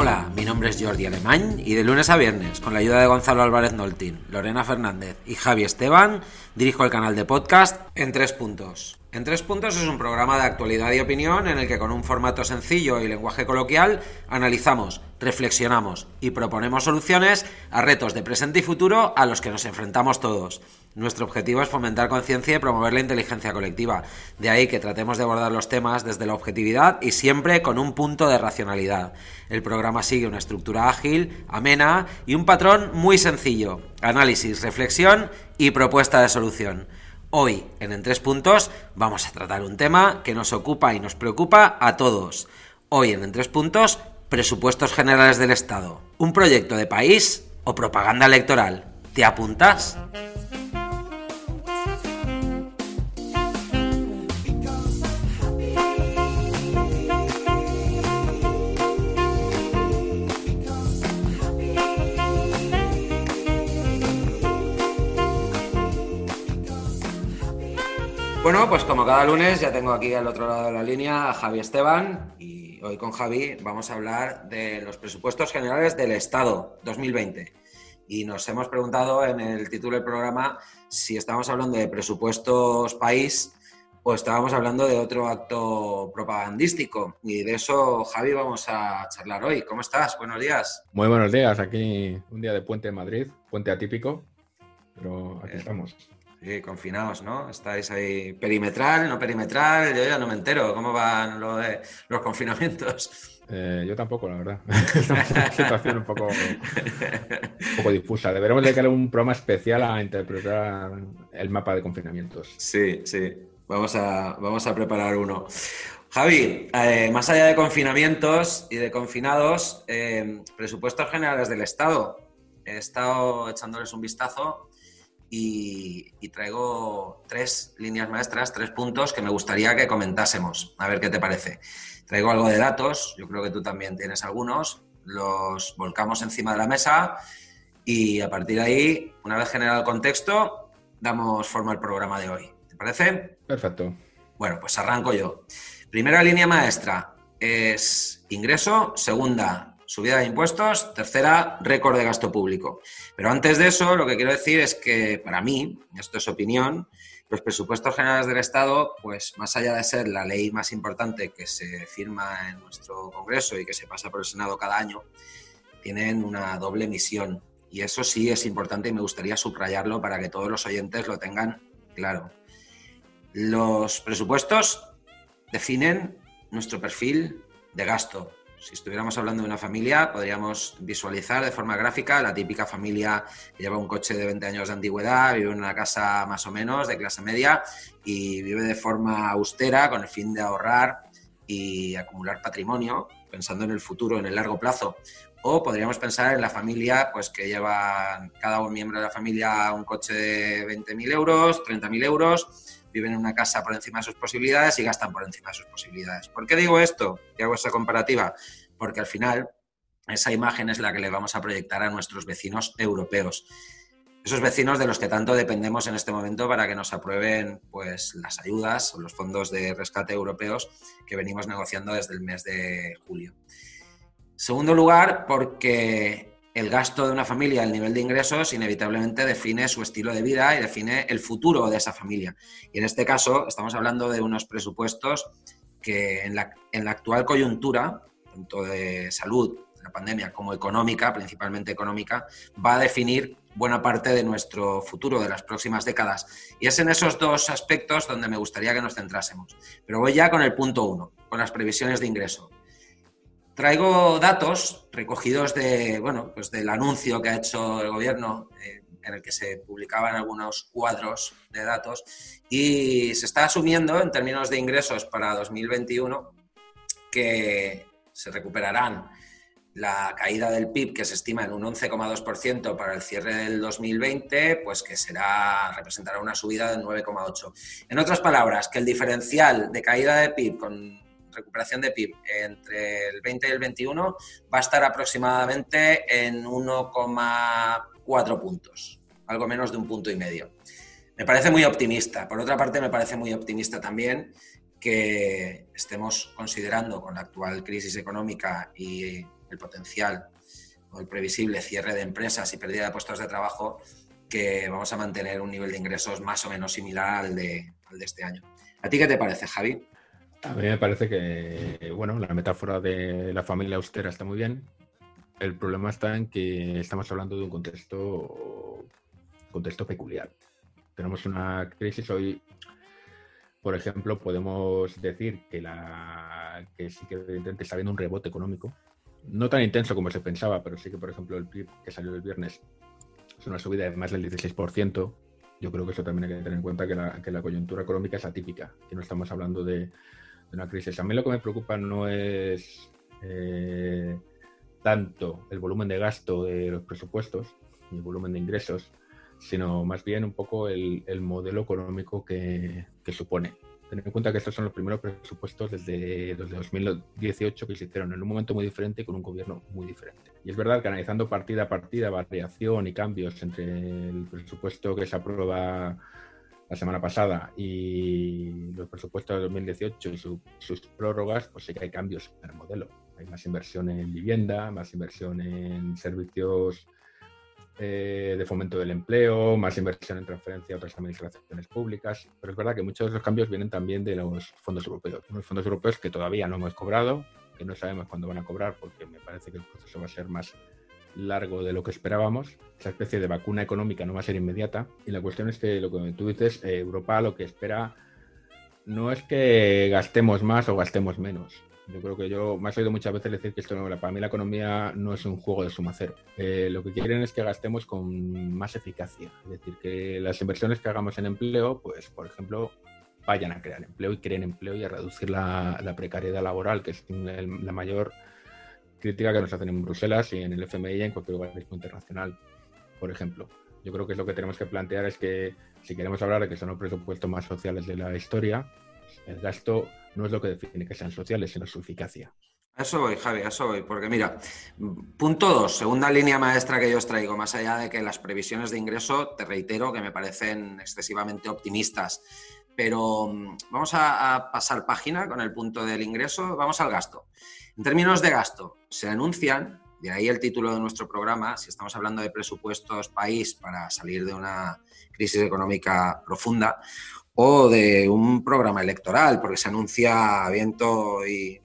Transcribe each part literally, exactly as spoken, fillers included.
Hola, mi nombre es Jordi Alemán y de lunes a viernes, con la ayuda de Gonzalo Álvarez Nolting, Lorena Fernández y Javi Esteban, dirijo el canal de podcast En Tres Puntos. En Tres Puntos es un programa de actualidad y opinión en el que con un formato sencillo y lenguaje coloquial analizamos, reflexionamos y proponemos soluciones a retos de presente y futuro a los que nos enfrentamos todos. Nuestro objetivo es fomentar conciencia y promover la inteligencia colectiva. De ahí que tratemos de abordar los temas desde la objetividad y siempre con un punto de racionalidad. El programa sigue una estructura ágil, amena y un patrón muy sencillo: análisis, reflexión y propuesta de solución. Hoy, en En Tres Puntos, vamos a tratar un tema que nos ocupa y nos preocupa a todos. Hoy, en En Tres Puntos, presupuestos generales del Estado. ¿Un proyecto de país o propaganda electoral? ¿Te apuntas? Bueno, pues como cada lunes ya tengo aquí al otro lado de la línea a Javi Esteban y hoy con Javi vamos a hablar de los presupuestos generales del Estado dos mil veinte y nos hemos preguntado en el título del programa si estábamos hablando de presupuestos país o estábamos hablando de otro acto propagandístico y de eso, Javi, vamos a charlar hoy. ¿Cómo estás? Buenos días. Muy buenos días. Aquí un día de puente en Madrid, puente atípico, pero aquí eh. estamos. Sí, confinados, ¿no? Estáis ahí perimetral, no perimetral, yo ya no me entero cómo van lo de los confinamientos. Eh, yo tampoco, la verdad. Es una situación un poco, un poco difusa. Deberemos dedicar un programa especial a interpretar el mapa de confinamientos. Sí, sí. Vamos a, vamos a preparar uno. Javi, eh, más allá de confinamientos y de confinados, eh, presupuestos generales del Estado. He estado echándoles un vistazo. Y, y traigo tres líneas maestras, tres puntos que me gustaría que comentásemos, a ver qué te parece. Traigo algo de datos, yo creo que tú también tienes algunos, los volcamos encima de la mesa y a partir de ahí, una vez generado el contexto, damos forma al programa de hoy. ¿Te parece? Perfecto. Bueno, pues arranco yo. Primera línea maestra es ingreso, segunda, subida de impuestos, tercera, récord de gasto público. Pero antes de eso, lo que quiero decir es que, para mí, esto es opinión, los presupuestos generales del Estado, pues más allá de ser la ley más importante que se firma en nuestro Congreso y que se pasa por el Senado cada año, tienen una doble misión. Y eso sí es importante y me gustaría subrayarlo para que todos los oyentes lo tengan claro. Los presupuestos definen nuestro perfil de gasto. Si estuviéramos hablando de una familia, podríamos visualizar de forma gráfica la típica familia que lleva un coche de veinte años de antigüedad, vive en una casa más o menos de clase media y vive de forma austera con el fin de ahorrar y acumular patrimonio, pensando en el futuro, en el largo plazo. O podríamos pensar en la familia pues que lleva cada miembro de la familia un coche de veinte mil euros, treinta mil euros... viven en una casa por encima de sus posibilidades y gastan por encima de sus posibilidades. ¿Por qué digo esto? ¿Qué hago esa comparativa? Porque al final esa imagen es la que le vamos a proyectar a nuestros vecinos europeos. Esos vecinos de los que tanto dependemos en este momento para que nos aprueben pues, las ayudas o los fondos de rescate europeos que venimos negociando desde el mes de julio. Segundo lugar, porque el gasto de una familia, el nivel de ingresos, inevitablemente define su estilo de vida y define el futuro de esa familia. Y en este caso estamos hablando de unos presupuestos que en la, en la actual coyuntura, tanto de salud, de la pandemia, como económica, principalmente económica, va a definir buena parte de nuestro futuro, de las próximas décadas. Y es en esos dos aspectos donde me gustaría que nos centrásemos. Pero voy ya con el punto uno, con las previsiones de ingreso. Traigo datos recogidos de, bueno, pues del anuncio que ha hecho el gobierno eh, en el que se publicaban algunos cuadros de datos y se está asumiendo en términos de ingresos para dos mil veintiuno que se recuperarán la caída del P I B que se estima en un once coma dos por ciento para el cierre del dos mil veinte, pues que será representará una subida del nueve coma ocho por ciento. En otras palabras, que el diferencial de caída de P I B con recuperación de P I B entre el veinte y el veintiuno va a estar aproximadamente en uno coma cuatro puntos, algo menos de un punto y medio. Me parece muy optimista. Por otra parte, me parece muy optimista también que estemos considerando con la actual crisis económica y el potencial o el previsible cierre de empresas y pérdida de puestos de trabajo, que vamos a mantener un nivel de ingresos más o menos similar al de, al de este año. ¿A ti qué te parece, Javi? A mí me parece que, bueno, la metáfora de la familia austera está muy bien. El problema está en que estamos hablando de un contexto, contexto peculiar. Tenemos una crisis hoy. Por ejemplo, podemos decir que, la, que sí que evidentemente está habiendo un rebote económico. No tan intenso como se pensaba, pero sí que, por ejemplo, el P I B que salió el viernes es una subida de más del dieciséis por ciento. Yo creo que eso también hay que tener en cuenta, que la, que la coyuntura económica es atípica, que no estamos hablando de, de una crisis. A mí lo que me preocupa no es eh, tanto el volumen de gasto de los presupuestos y el volumen de ingresos, sino más bien un poco el, el modelo económico que, que supone. Tener en cuenta que estos son los primeros presupuestos desde, desde dos mil dieciocho que se hicieron en un momento muy diferente y con un gobierno muy diferente. Y es verdad que analizando partida a partida, variación y cambios entre el presupuesto que se aprueba la semana pasada y los presupuestos de dos mil dieciocho y su, sus prórrogas, pues sí que hay cambios en el modelo. Hay más inversión en vivienda, más inversión en servicios Eh, de fomento del empleo, más inversión en transferencia a otras administraciones públicas, pero es verdad que muchos de los cambios vienen también de los fondos europeos. Unos fondos europeos que todavía no hemos cobrado, que no sabemos cuándo van a cobrar porque me parece que el proceso va a ser más largo de lo que esperábamos. Esa especie de vacuna económica no va a ser inmediata y la cuestión es que lo que tú dices, eh, Europa lo que espera no es que gastemos más o gastemos menos. Yo creo que yo me has oído muchas veces decir que esto no, para mí la economía no es un juego de suma cero. Eh, lo que quieren es que gastemos con más eficacia. Es decir, que las inversiones que hagamos en empleo, pues por ejemplo, vayan a crear empleo y creen empleo y a reducir la, la precariedad laboral, que es el, la mayor crítica que nos hacen en Bruselas y en el F M I y en cualquier organismo internacional, por ejemplo. Yo creo que es lo que tenemos que plantear, es que si queremos hablar de que son los presupuestos más sociales de la historia, el gasto no es lo que define que sean sociales, sino su eficacia. A eso voy, Javi, a eso voy, porque mira, punto dos, segunda línea maestra que yo os traigo, más allá de que las previsiones de ingreso, te reitero que me parecen excesivamente optimistas, pero vamos a, a pasar página con el punto del ingreso, vamos al gasto. En términos de gasto, se anuncian, de ahí el título de nuestro programa, si estamos hablando de presupuestos país para salir de una crisis económica profunda, o de un programa electoral, porque se anuncia a viento y,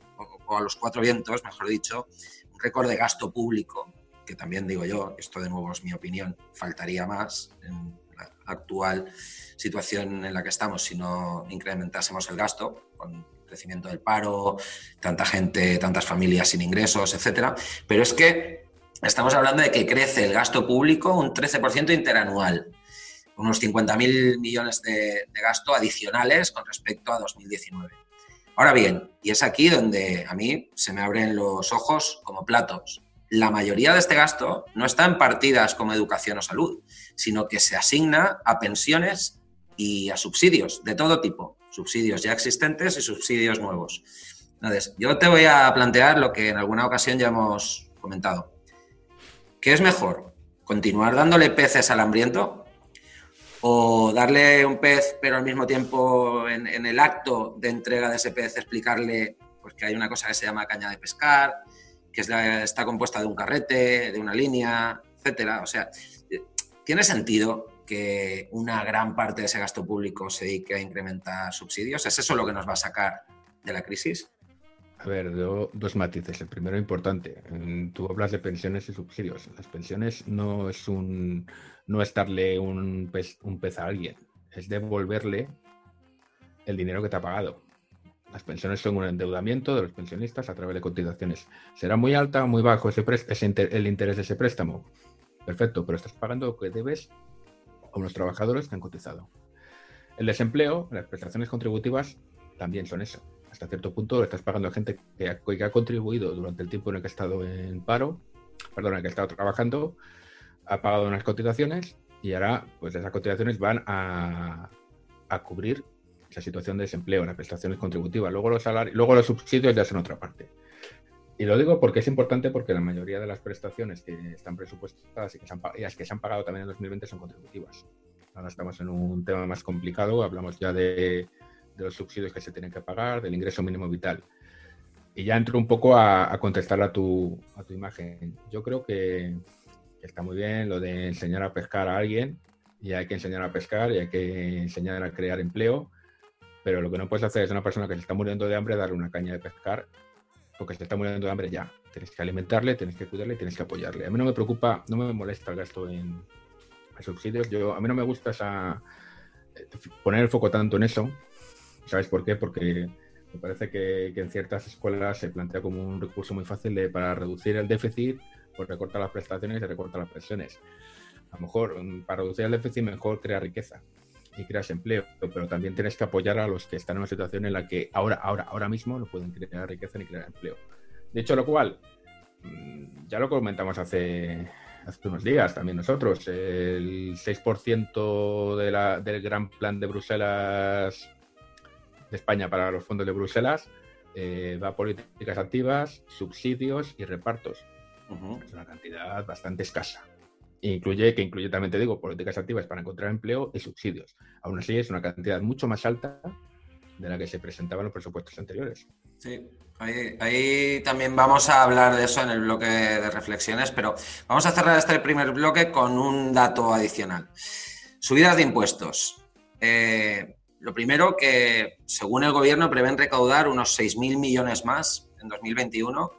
o a los cuatro vientos, mejor dicho, un récord de gasto público, que también digo yo, esto de nuevo es mi opinión, faltaría más en la actual situación en la que estamos si no incrementásemos el gasto, con crecimiento del paro, tanta gente, tantas familias sin ingresos, etcétera. Pero es que estamos hablando de que crece el gasto público un trece por ciento interanual, unos cincuenta mil millones de, de gasto adicionales con respecto a dos mil diecinueve. Ahora bien, y es aquí donde a mí se me abren los ojos como platos. La mayoría de este gasto no está en partidas como educación o salud, sino que se asigna a pensiones y a subsidios de todo tipo, subsidios ya existentes y subsidios nuevos. Entonces, yo te voy a plantear lo que en alguna ocasión ya hemos comentado. ¿Qué es mejor? ¿Continuar dándole peces al hambriento? O darle un pez, pero al mismo tiempo en, en el acto de entrega de ese pez explicarle pues, que hay una cosa que se llama caña de pescar, que es la, está compuesta de un carrete, de una línea, etcétera. O sea, ¿tiene sentido que una gran parte de ese gasto público se dedique a incrementar subsidios? ¿Es eso lo que nos va a sacar de la crisis? A ver, do, dos matices. El primero importante. Tú hablas de pensiones y subsidios. Las pensiones no es un no es darle un pez, un pez a alguien, es devolverle el dinero que te ha pagado. Las pensiones son un endeudamiento de los pensionistas a través de cotizaciones. ¿Será muy alta o muy bajo ese pre- ese inter- el interés de ese préstamo? Perfecto, pero estás pagando lo que debes a unos trabajadores que han cotizado. El desempleo, las prestaciones contributivas también son eso. Hasta cierto punto lo estás pagando a gente que ha, que ha contribuido durante el tiempo en el que ha estado en paro, perdón, en el que ha estado trabajando, ha pagado unas cotizaciones y ahora pues esas cotizaciones van a, a cubrir esa situación de desempleo, las prestaciones contributivas, luego los salarios, luego los subsidios ya son otra parte. Y lo digo porque es importante, porque la mayoría de las prestaciones que están presupuestadas y, que se han, y las que se han pagado también en dos mil veinte son contributivas. Ahora estamos en un tema más complicado, hablamos ya de... de los subsidios que se tienen que pagar, del ingreso mínimo vital. Y ya entro un poco a, a contestar a tu, a tu imagen. Yo creo que está muy bien lo de enseñar a pescar a alguien, y hay que enseñar a pescar y hay que enseñar a crear empleo, pero lo que no puedes hacer es a una persona que se está muriendo de hambre darle una caña de pescar, porque se está muriendo de hambre ya. Tienes que alimentarle, tienes que cuidarle, tienes que apoyarle. A mí no me preocupa, no me molesta el gasto en, en subsidios. Yo, a mí no me gusta esa, poner el foco tanto en eso. ¿Sabes por qué? Porque me parece que, que en ciertas escuelas se plantea como un recurso muy fácil de, para reducir el déficit, pues recortar las prestaciones y recortar las pensiones. A lo mejor, para reducir el déficit, mejor crear riqueza y creas empleo, pero también tienes que apoyar a los que están en una situación en la que ahora, ahora, ahora mismo no pueden crear riqueza ni crear empleo. De hecho, lo cual, ya lo comentamos hace, hace unos días también nosotros, el seis por ciento de la, del gran plan de Bruselas, de España para los fondos de Bruselas, eh, va a políticas activas, subsidios y repartos. Uh-huh. Es una cantidad bastante escasa. Incluye, que incluye también, te digo, políticas activas para encontrar empleo y subsidios. Aún así, es una cantidad mucho más alta de la que se presentaban los presupuestos anteriores. Sí, ahí, ahí también vamos a hablar de eso en el bloque de reflexiones, pero vamos a cerrar este primer bloque con un dato adicional. Subidas de impuestos. Eh, lo primero, que según el gobierno prevén recaudar unos seis mil millones más en dos mil veintiuno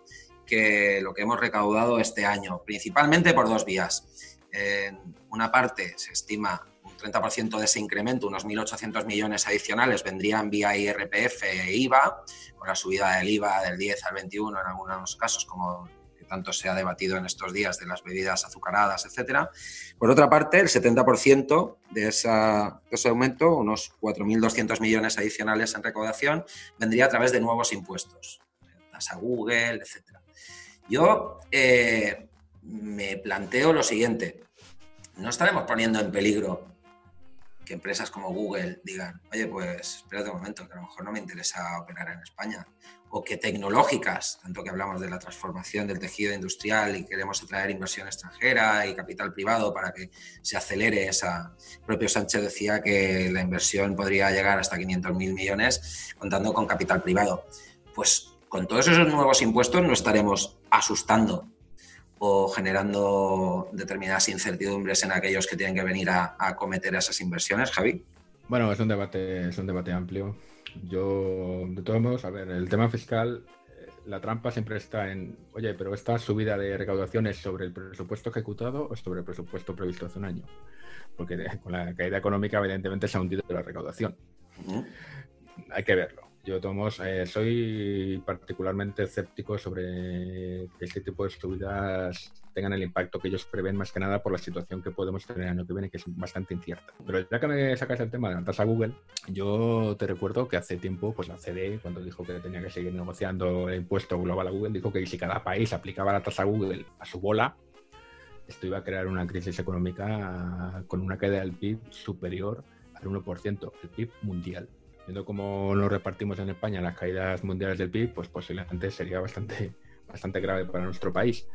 que lo que hemos recaudado este año, principalmente por dos vías. En una parte se estima un treinta por ciento de ese incremento, unos mil ochocientos millones adicionales, vendrían vía I R P F e I V A, con la subida del I V A del diez al veintiuno en algunos casos, como que tanto se ha debatido en estos días de las bebidas azucaradas, etcétera. Por otra parte, el setenta por ciento de, esa, de ese aumento, unos cuatro mil doscientos millones adicionales en recaudación, vendría a través de nuevos impuestos, tasa Google, etcétera. Yo eh, me planteo lo siguiente: ¿no estaremos poniendo en peligro que empresas como Google digan, oye, pues espérate un momento, que a lo mejor no me interesa operar en España? O que tecnológicas, tanto que hablamos de la transformación del tejido industrial y queremos atraer inversión extranjera y capital privado para que se acelere esa... El propio Sánchez decía que la inversión podría llegar hasta quinientos mil millones contando con capital privado. Pues con todos esos nuevos impuestos no estaremos asustando o generando determinadas incertidumbres en aquellos que tienen que venir a, a acometer esas inversiones, Javi. Bueno, es un debate, es un debate amplio. Yo, de todos modos, a ver, el tema fiscal, la trampa siempre está en, oye, pero esta subida de recaudación es sobre el presupuesto ejecutado o sobre el presupuesto previsto hace un año, porque con la caída económica evidentemente se ha hundido la recaudación. Uh-huh. Hay que verlo. Yo, Tomás, eh, soy particularmente escéptico sobre que este tipo de subidas tengan el impacto que ellos prevén, más que nada por la situación que podemos tener el año que viene, que es bastante incierta. Pero ya que me sacas el tema de la tasa Google, yo te recuerdo que hace tiempo, pues la C D E, cuando dijo que tenía que seguir negociando el impuesto global a Google, dijo que si cada país aplicaba la tasa Google a su bola, esto iba a crear una crisis económica con una caída del P I B superior al uno por ciento, el P I B mundial. Viendo cómo nos repartimos en España las caídas mundiales del P I B, pues posiblemente sería bastante, bastante grave para nuestro país.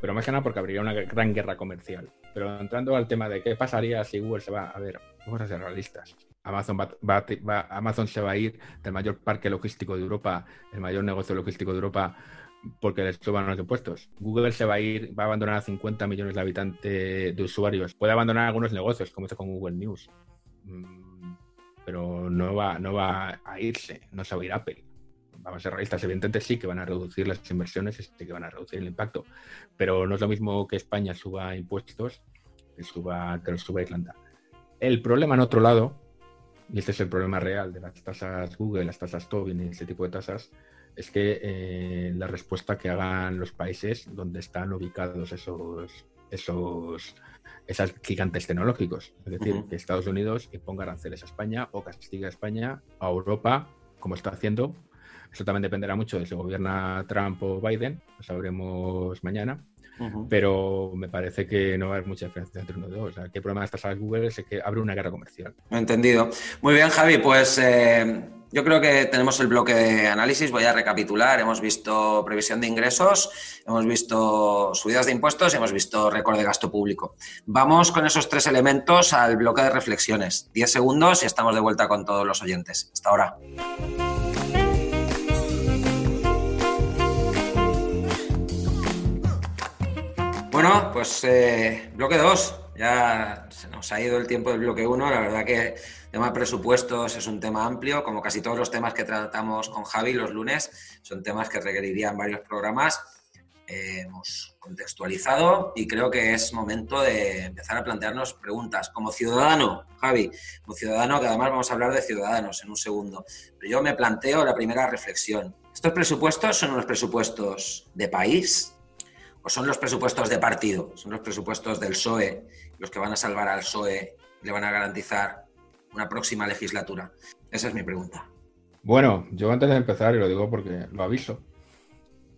Pero más que nada porque habría una gran guerra comercial. Pero entrando al tema de qué pasaría si Google se va... A ver, vamos a ser realistas. Amazon, va, va, va, Amazon se va a ir del mayor parque logístico de Europa, el mayor negocio logístico de Europa, porque les suban los impuestos. Google se va a ir, va a abandonar a cincuenta millones de habitantes, de usuarios. Puede abandonar algunos negocios, como hizo con Google News. Pero no va, no va a irse, no se va a ir Apple. Vamos a ser realistas, evidentemente sí que van a reducir las inversiones, sí que van a reducir el impacto, pero no es lo mismo que España suba impuestos que, suba, que los suba Irlanda. El problema en otro lado, y este es el problema real de las tasas Google, las tasas Tobin y este tipo de tasas, es que eh, la respuesta que hagan los países donde están ubicados esos... esos esas gigantes tecnológicos, es decir, uh-huh. que Estados Unidos imponga aranceles a España o castiga a España, a Europa, como está haciendo. Eso también dependerá mucho de si gobierna Trump o Biden, lo sabremos mañana, uh-huh. pero me parece que no va a haber mucha diferencia entre uno y dos. O sea, que el problema de estas tasas Google es que abre una guerra comercial. Entendido. Muy bien, Javi, pues... Eh... Yo creo que tenemos el bloque de análisis. Voy a recapitular. Hemos visto previsión de ingresos, hemos visto subidas de impuestos y hemos visto récord de gasto público. Vamos con esos tres elementos al bloque de reflexiones. Diez segundos y estamos de vuelta con todos los oyentes. Hasta ahora. Bueno, pues eh, bloque dos. Ya se nos ha ido el tiempo del bloque uno. La verdad que el tema de presupuestos es un tema amplio, como casi todos los temas que tratamos con Javi los lunes. Son temas que requerirían varios programas. Eh, hemos contextualizado y creo que es momento de empezar a plantearnos preguntas. Como ciudadano, Javi, como ciudadano, que además vamos a hablar de ciudadanos en un segundo, pero yo me planteo la primera reflexión. ¿Estos presupuestos son unos presupuestos de país? ¿O son los presupuestos de partido? Son los presupuestos del P S O E, los que van a salvar al P S O E y le van a garantizar una próxima legislatura. Esa es mi pregunta. Bueno, yo antes de empezar, y lo digo porque lo aviso,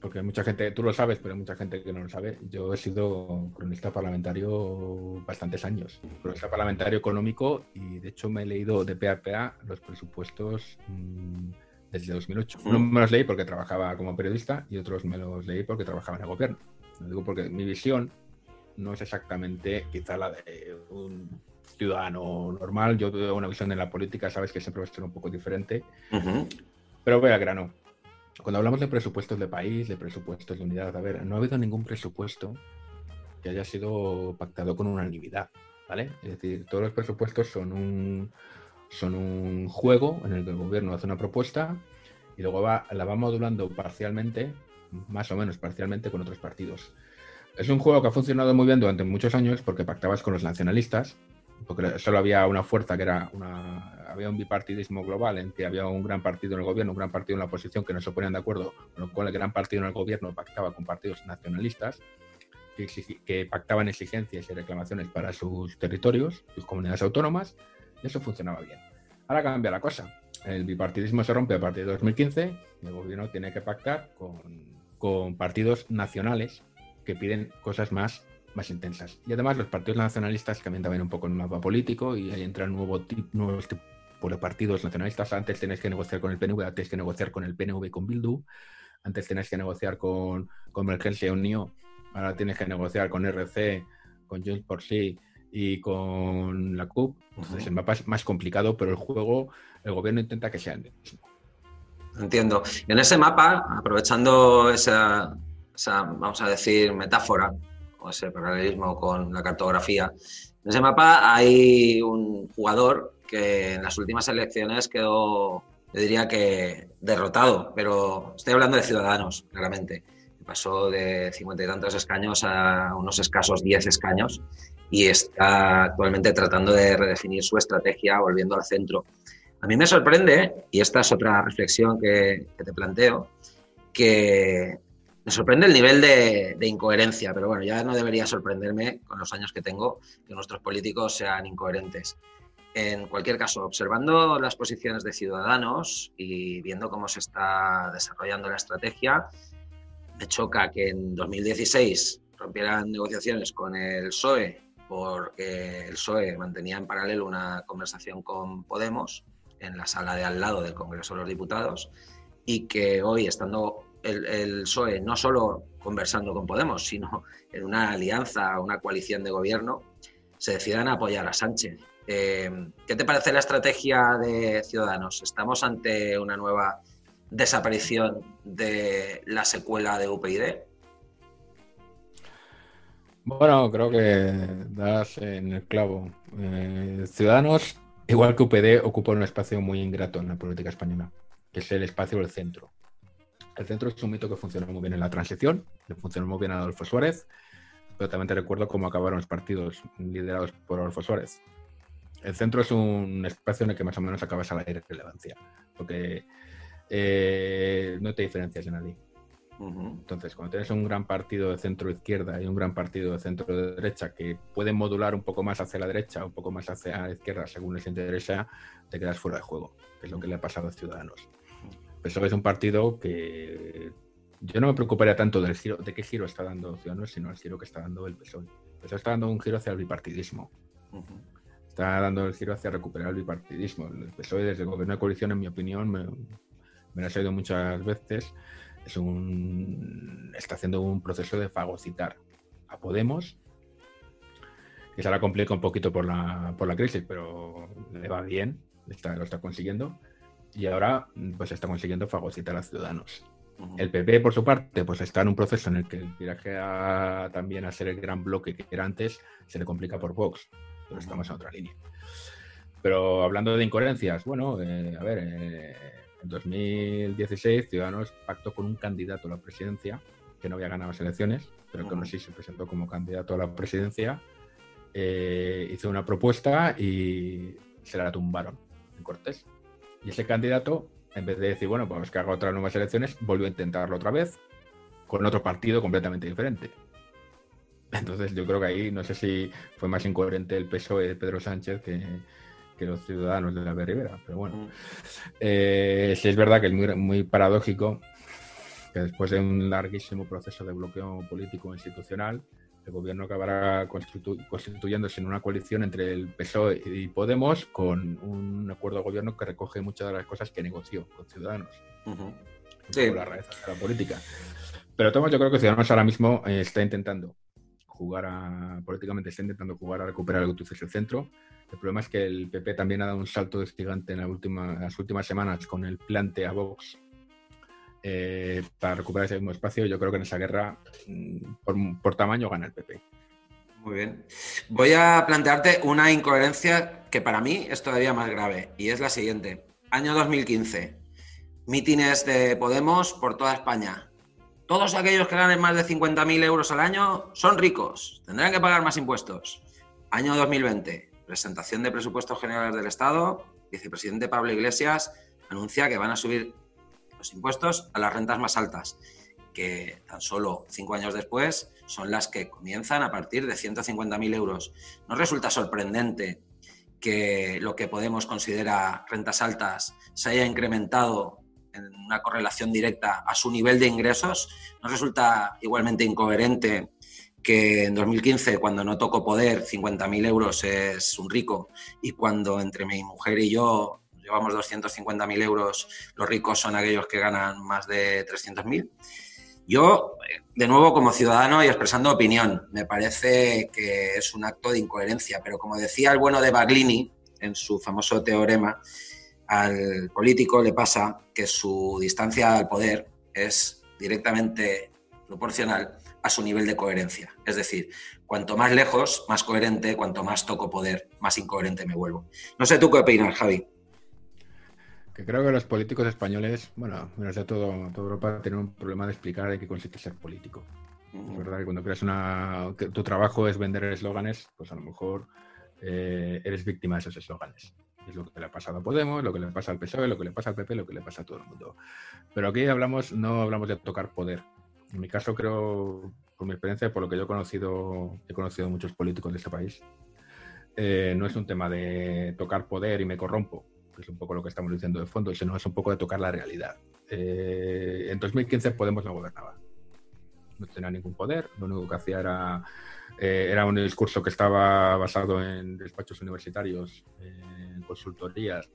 porque hay mucha gente, tú lo sabes, pero hay mucha gente que no lo sabe. Yo he sido cronista parlamentario bastantes años, cronista parlamentario económico, y de hecho me he leído de pe a pa los presupuestos mmm, desde dos mil ocho. Unos me los leí porque trabajaba como periodista y otros me los leí porque trabajaba en el gobierno. Lo digo porque mi visión no es exactamente quizá la de un ciudadano normal. Yo tengo una visión de la política, sabes que siempre va a ser un poco diferente. Uh-huh. Pero voy al grano. Cuando hablamos de presupuestos de país, de presupuestos de unidad, a ver, no ha habido ningún presupuesto que haya sido pactado con unanimidad, ¿vale? Es decir, todos los presupuestos son un, son un juego en el que el gobierno hace una propuesta y luego va, la va modulando parcialmente, más o menos parcialmente, con otros partidos. Es un juego que ha funcionado muy bien durante muchos años porque pactabas con los nacionalistas, porque solo había una fuerza que era una... Había un bipartidismo global en que había un gran partido en el gobierno, un gran partido en la oposición que no se ponían de acuerdo, con lo cual el gran partido en el gobierno pactaba con partidos nacionalistas que, exig- que pactaban exigencias y reclamaciones para sus territorios, sus comunidades autónomas, y eso funcionaba bien. Ahora cambia la cosa. El bipartidismo se rompe a partir de dos mil quince y el gobierno tiene que pactar con... con partidos nacionales que piden cosas más, más intensas. Y además los partidos nacionalistas cambian también un poco en el mapa político y ahí entran nuevo tip, nuevos tipos de partidos nacionalistas. Antes tenías que negociar con el P N V, antes tenías que negociar con el P N V y con Bildu, antes tenías que negociar con Convergencia y Unió, ahora tienes que negociar con R C, con Junts por Sí y con la C U P. Entonces el mapa es más complicado, pero el juego, el gobierno intenta que sea el mismo. Entiendo. Y en ese mapa, aprovechando esa, esa, vamos a decir, metáfora o ese paralelismo con la cartografía, en ese mapa hay un jugador que en las últimas elecciones quedó, yo diría que derrotado, pero estoy hablando de Ciudadanos, claramente. Pasó de cincuenta y tantos escaños a unos escasos diez escaños y está actualmente tratando de redefinir su estrategia volviendo al centro. A mí me sorprende, y esta es otra reflexión que, que te planteo, que me sorprende el nivel de, de incoherencia, pero bueno, ya no debería sorprenderme con los años que tengo que nuestros políticos sean incoherentes. En cualquier caso, observando las posiciones de Ciudadanos y viendo cómo se está desarrollando la estrategia, me choca que en dos mil dieciséis rompieran negociaciones con el P S O E porque el P S O E mantenía en paralelo una conversación con Podemos en la sala de al lado del Congreso de los Diputados, y que hoy, estando el, el P S O E no solo conversando con Podemos, sino en una alianza, una coalición de gobierno, se decidan a apoyar a Sánchez. Eh, ¿Qué te parece la estrategia de Ciudadanos? ¿Estamos ante una nueva desaparición de la secuela de U P y D? Bueno, creo que das en el clavo. Eh, Ciudadanos, igual que U P D, ocupa un espacio muy ingrato en la política española, que es el espacio del centro. El centro es un mito que funcionó muy bien en la transición, le funcionó muy bien a Adolfo Suárez, pero también te recuerdo cómo acabaron los partidos liderados por Adolfo Suárez. El centro es un espacio en el que más o menos acabas a la irrelevancia, porque eh, no te diferencias de nadie. Entonces, cuando tienes un gran partido de centro-izquierda y un gran partido de centro-derecha que pueden modular un poco más hacia la derecha, un poco más hacia la izquierda, según les interesa, te quedas fuera de juego, que es lo que le ha pasado a Ciudadanos. Pero es un partido que yo no me preocuparía tanto del giro, de qué giro está dando Ciudadanos, sino el giro que está dando el P S O E. El P S O E está dando un giro hacia el bipartidismo. Uh-huh. Está dando el giro hacia recuperar el bipartidismo. El P S O E, desde el gobierno de coalición, en mi opinión, me, me lo ha salido muchas veces. Es un, está haciendo un proceso de fagocitar a Podemos, que se la complica un poquito por la, por la crisis, pero le va bien, está, lo está consiguiendo, y ahora pues está consiguiendo fagocitar a Ciudadanos. Uh-huh. El P P, por su parte, pues está en un proceso en el que el viraje a, también a ser el gran bloque que era antes se le complica por Vox, pero uh-huh. estamos en otra línea. Pero hablando de incoherencias, bueno, eh, a ver, eh, en dos mil dieciséis Ciudadanos pactó con un candidato a la presidencia que no había ganado las elecciones, pero que aún así se presentó como candidato a la presidencia, eh, hizo una propuesta y se la tumbaron en Cortes. Y ese candidato, en vez de decir, bueno, pues que haga otras nuevas elecciones, volvió a intentarlo otra vez con otro partido completamente diferente. Entonces yo creo que ahí, no sé si fue más incoherente el P S O E de Pedro Sánchez que, que los Ciudadanos de Albert Rivera, pero bueno. Eh, sí es verdad que es muy, muy paradójico que después de un larguísimo proceso de bloqueo político institucional, el gobierno acabará constitu- constituyéndose en una coalición entre el P S O E y Podemos con un acuerdo de gobierno que recoge muchas de las cosas que negoció con Ciudadanos. Uh-huh. Sí. Por la raíz de la política. Pero Tomás, yo creo que Ciudadanos ahora mismo eh, está intentando jugar a... políticamente está intentando jugar a recuperar el Gutus del centro. El problema es que el P P también ha dado un salto de gigante en, la última, en las últimas semanas con el plante a Vox. Eh, para recuperar ese mismo espacio, yo creo que en esa guerra por, por tamaño gana el P P. Muy bien. Voy a plantearte una incoherencia que para mí es todavía más grave y es la siguiente. Año dos mil quince, mítines de Podemos por toda España. Todos aquellos que ganen más de cincuenta mil euros al año son ricos, tendrán que pagar más impuestos. Año dos mil veinte, presentación de presupuestos generales del Estado, vicepresidente Pablo Iglesias anuncia que van a subir los impuestos a las rentas más altas, que tan solo cinco años después son las que comienzan a partir de ciento cincuenta mil euros. ¿No resulta sorprendente que lo que Podemos considera rentas altas se haya incrementado en una correlación directa a su nivel de ingresos? ¿No resulta igualmente incoherente que en dos mil quince, cuando no toco poder, cincuenta mil euros es un rico, y cuando entre mi mujer y yo llevamos doscientos cincuenta mil euros, los ricos son aquellos que ganan más de trescientos mil. Yo, de nuevo, como ciudadano y expresando opinión, me parece que es un acto de incoherencia, pero como decía el bueno de Baglini en su famoso teorema, al político le pasa que su distancia al poder es directamente proporcional a su nivel de coherencia. Es decir, cuanto más lejos, más coherente, cuanto más toco poder, más incoherente me vuelvo. No sé tú qué opinas, Javi. Que creo que los políticos españoles, bueno, menos de todo, toda Europa, tienen un problema de explicar de qué consiste ser político. Uh-huh. Es verdad que cuando creas una... que tu trabajo es vender eslóganes, pues a lo mejor eh, eres víctima de esos eslóganes. Es lo que le ha pasado a Podemos, lo que le pasa al P S O E, lo que le pasa al P P, lo que le pasa a todo el mundo. Pero aquí hablamos, no hablamos de tocar poder. En mi caso, creo, por mi experiencia, por lo que yo he conocido, he conocido muchos políticos de este país, eh, no es un tema de tocar poder y me corrompo. Es un poco lo que estamos diciendo de fondo, sino es un poco de tocar la realidad. Eh, en dos mil quince Podemos no gobernaba. No tenía ningún poder, lo único que hacía era, eh, era un discurso que estaba basado en despachos universitarios, eh, en consultorías,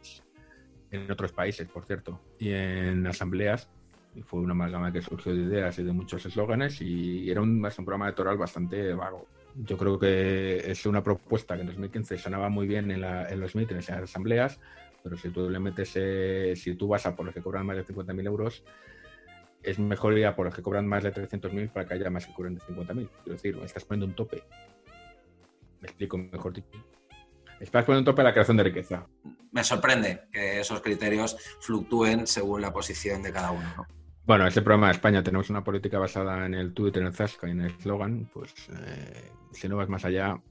en otros países, por cierto, y en asambleas. Y fue una amalgama que surgió de ideas y de muchos eslóganes, y era un, un programa electoral bastante vago. Yo creo que es una propuesta que en dos mil quince sonaba muy bien en, la, en los mítines, en las asambleas, pero si tú le metes, eh, si tú vas a por los que cobran más de cincuenta mil euros, es mejor ir a por los que cobran más de trescientos mil para que haya más que cobran de cincuenta mil. Quiero decir, estás poniendo un tope. Me explico mejor. Estás poniendo un tope a la creación de riqueza. Me sorprende que esos criterios fluctúen según la posición de cada uno, ¿no? Bueno, este programa de España, tenemos una política basada en el Twitter, en el zasca y en el eslogan, pues eh, si no vas más allá,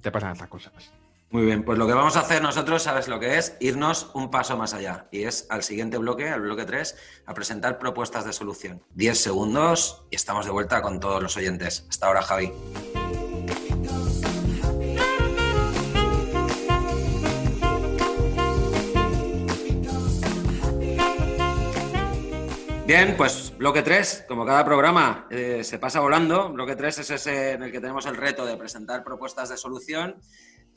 te pasan estas cosas. Muy bien, pues lo que vamos a hacer nosotros, ¿sabes lo que es? Irnos un paso más allá. Y es al siguiente bloque, al bloque tres, a presentar propuestas de solución. Diez segundos y estamos de vuelta con todos los oyentes. Hasta ahora, Javi. Bien, pues bloque tres, como cada programa eh, se pasa volando. Bloque tres es ese en el que tenemos el reto de presentar propuestas de solución.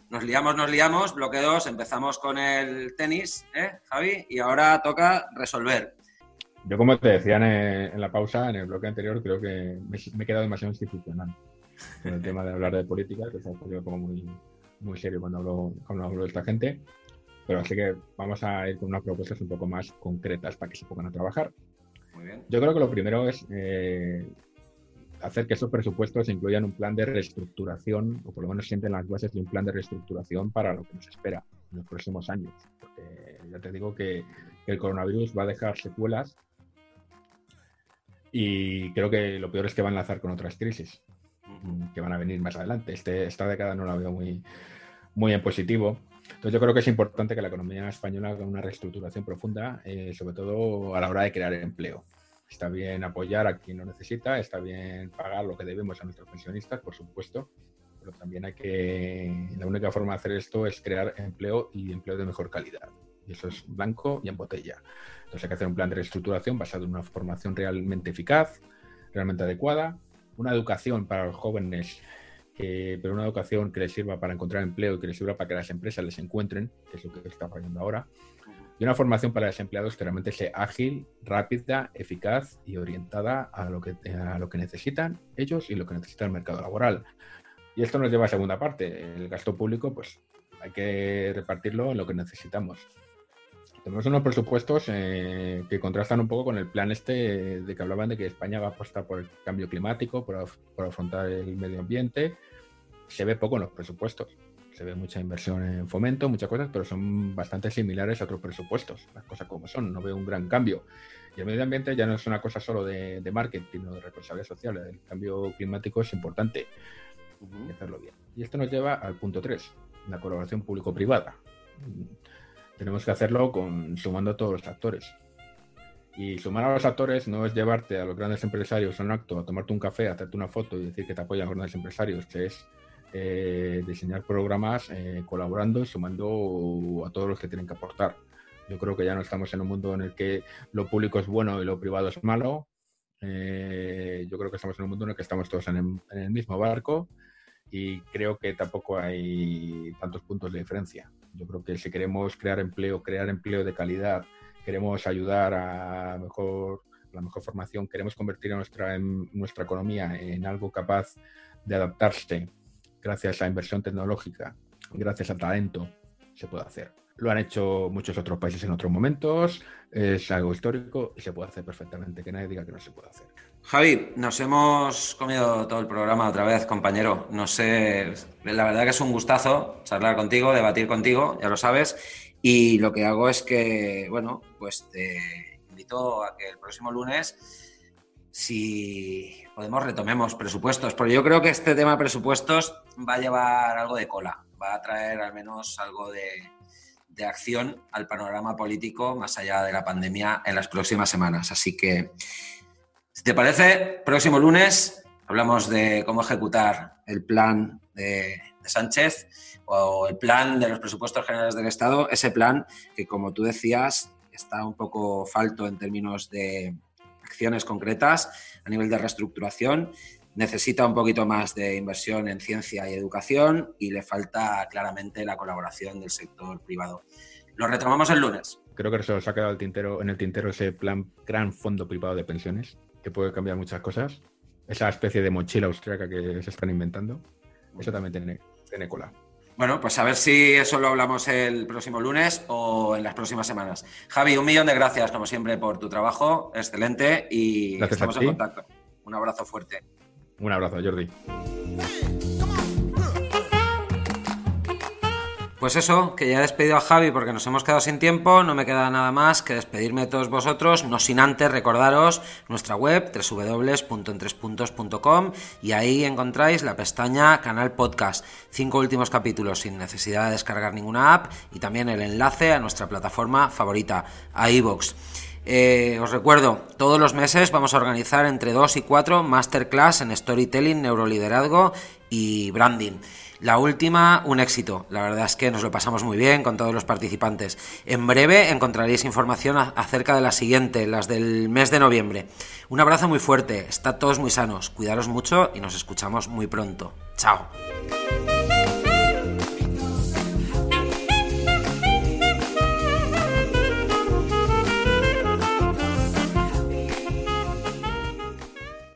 Nos liamos, nos liamos, bloque dos, empezamos con el tenis, ¿eh, Javi? Y ahora toca resolver. Yo, como te decía en, el, en la pausa, en el bloque anterior, creo que me, me he quedado demasiado institucional con el tema de hablar de política, que se ha puesto como muy, muy serio cuando hablo, cuando hablo de esta gente. Pero así que vamos a ir con unas propuestas un poco más concretas para que se pongan a trabajar. Muy bien. Yo creo que lo primero es eh, hacer que esos presupuestos incluyan un plan de reestructuración, o por lo menos sienten las bases de un plan de reestructuración para lo que nos espera en los próximos años. Porque ya te digo que el coronavirus va a dejar secuelas y creo que lo peor es que va a enlazar con otras crisis que van a venir más adelante. Este, esta década no la veo muy, muy en positivo. Entonces yo creo que es importante que la economía española haga una reestructuración profunda, eh, sobre todo a la hora de crear empleo. Está bien apoyar a quien lo necesita, está bien pagar lo que debemos a nuestros pensionistas, por supuesto, pero también hay que... La única forma de hacer esto es crear empleo y empleo de mejor calidad. Y eso es blanco y en botella. Entonces hay que hacer un plan de reestructuración basado en una formación realmente eficaz, realmente adecuada, una educación para los jóvenes, eh, pero una educación que les sirva para encontrar empleo y que les sirva para que las empresas les encuentren, que es lo que está fallando ahora, y una formación para desempleados que realmente sea ágil, rápida, eficaz y orientada a lo que, a lo que necesitan ellos y lo que necesita el mercado laboral. Y esto nos lleva a la segunda parte. El gasto público, pues hay que repartirlo en lo que necesitamos. Tenemos unos presupuestos eh, que contrastan un poco con el plan este de que hablaban de que España va a apostar por el cambio climático, por, af- por afrontar el medio ambiente. Se ve poco en los presupuestos. Se ve mucha inversión en fomento, muchas cosas, pero son bastante similares a otros presupuestos. Las cosas como son, no veo un gran cambio. Y el medio ambiente ya no es una cosa solo de, de marketing o de responsabilidad social. El cambio climático es importante. Hay que hacerlo bien. Y esto nos lleva al punto tres, la colaboración público-privada. Tenemos que hacerlo con, sumando a todos los actores. Y sumar a los actores no es llevarte a los grandes empresarios a un acto, a tomarte un café, a hacerte una foto y decir que te apoyan los grandes empresarios, que es eh, diseñar programas eh, colaborando y sumando a todos los que tienen que aportar. Yo creo que ya no estamos en un mundo en el que lo público es bueno y lo privado es malo. Eh, yo creo que estamos en un mundo en el que estamos todos en el, en el mismo barco y creo que tampoco hay tantos puntos de diferencia. Yo creo que si queremos crear empleo, crear empleo de calidad, queremos ayudar a mejor, la mejor formación, queremos convertir a nuestra, en nuestra economía en algo capaz de adaptarse gracias a inversión tecnológica, gracias a talento, se puede hacer. Lo han hecho muchos otros países en otros momentos, es algo histórico y se puede hacer perfectamente, que nadie diga que no se puede hacer. Javi, nos hemos comido todo el programa otra vez, compañero. No sé, la verdad que es un gustazo charlar contigo, debatir contigo, ya lo sabes. Y lo que hago es que, bueno, pues te invito a que el próximo lunes, si podemos, retomemos presupuestos. Porque yo creo que este tema de presupuestos va a llevar algo de cola, va a traer al menos algo de... de acción al panorama político más allá de la pandemia en las próximas semanas. Así que, si te parece, próximo lunes hablamos de cómo ejecutar el plan de, de Sánchez o el plan de los presupuestos generales del Estado, ese plan que, como tú decías, está un poco falto en términos de acciones concretas a nivel de reestructuración. Necesita un poquito más de inversión en ciencia y educación y le falta claramente la colaboración del sector privado. Lo retomamos el lunes. Creo que se nos ha quedado el tintero, en el tintero ese plan, gran fondo privado de pensiones, que puede cambiar muchas cosas. Esa especie de mochila austríaca que se están inventando, eso también tiene, tiene cola. Bueno, pues a ver si eso lo hablamos el próximo lunes o en las próximas semanas. Javi, un millón de gracias, como siempre, por tu trabajo, excelente, y gracias, estamos en contacto. Un abrazo fuerte. Un abrazo, Jordi. Pues eso, que ya he despedido a Javi porque nos hemos quedado sin tiempo. No me queda nada más que despedirme de todos vosotros, no sin antes recordaros nuestra web doble u doble u doble u punto en tres puntos punto com y ahí encontráis la pestaña Canal Podcast, cinco últimos capítulos sin necesidad de descargar ninguna app y también el enlace a nuestra plataforma favorita, a iVoox. Eh, os recuerdo, todos los meses vamos a organizar entre dos y cuatro masterclass en storytelling, neuroliderazgo y branding. La última, un éxito. La verdad es que nos lo pasamos muy bien con todos los participantes. En breve encontraréis información a- acerca de las siguientes, las del mes de noviembre. Un abrazo muy fuerte, estad todos muy sanos, cuidaros mucho y nos escuchamos muy pronto. Chao.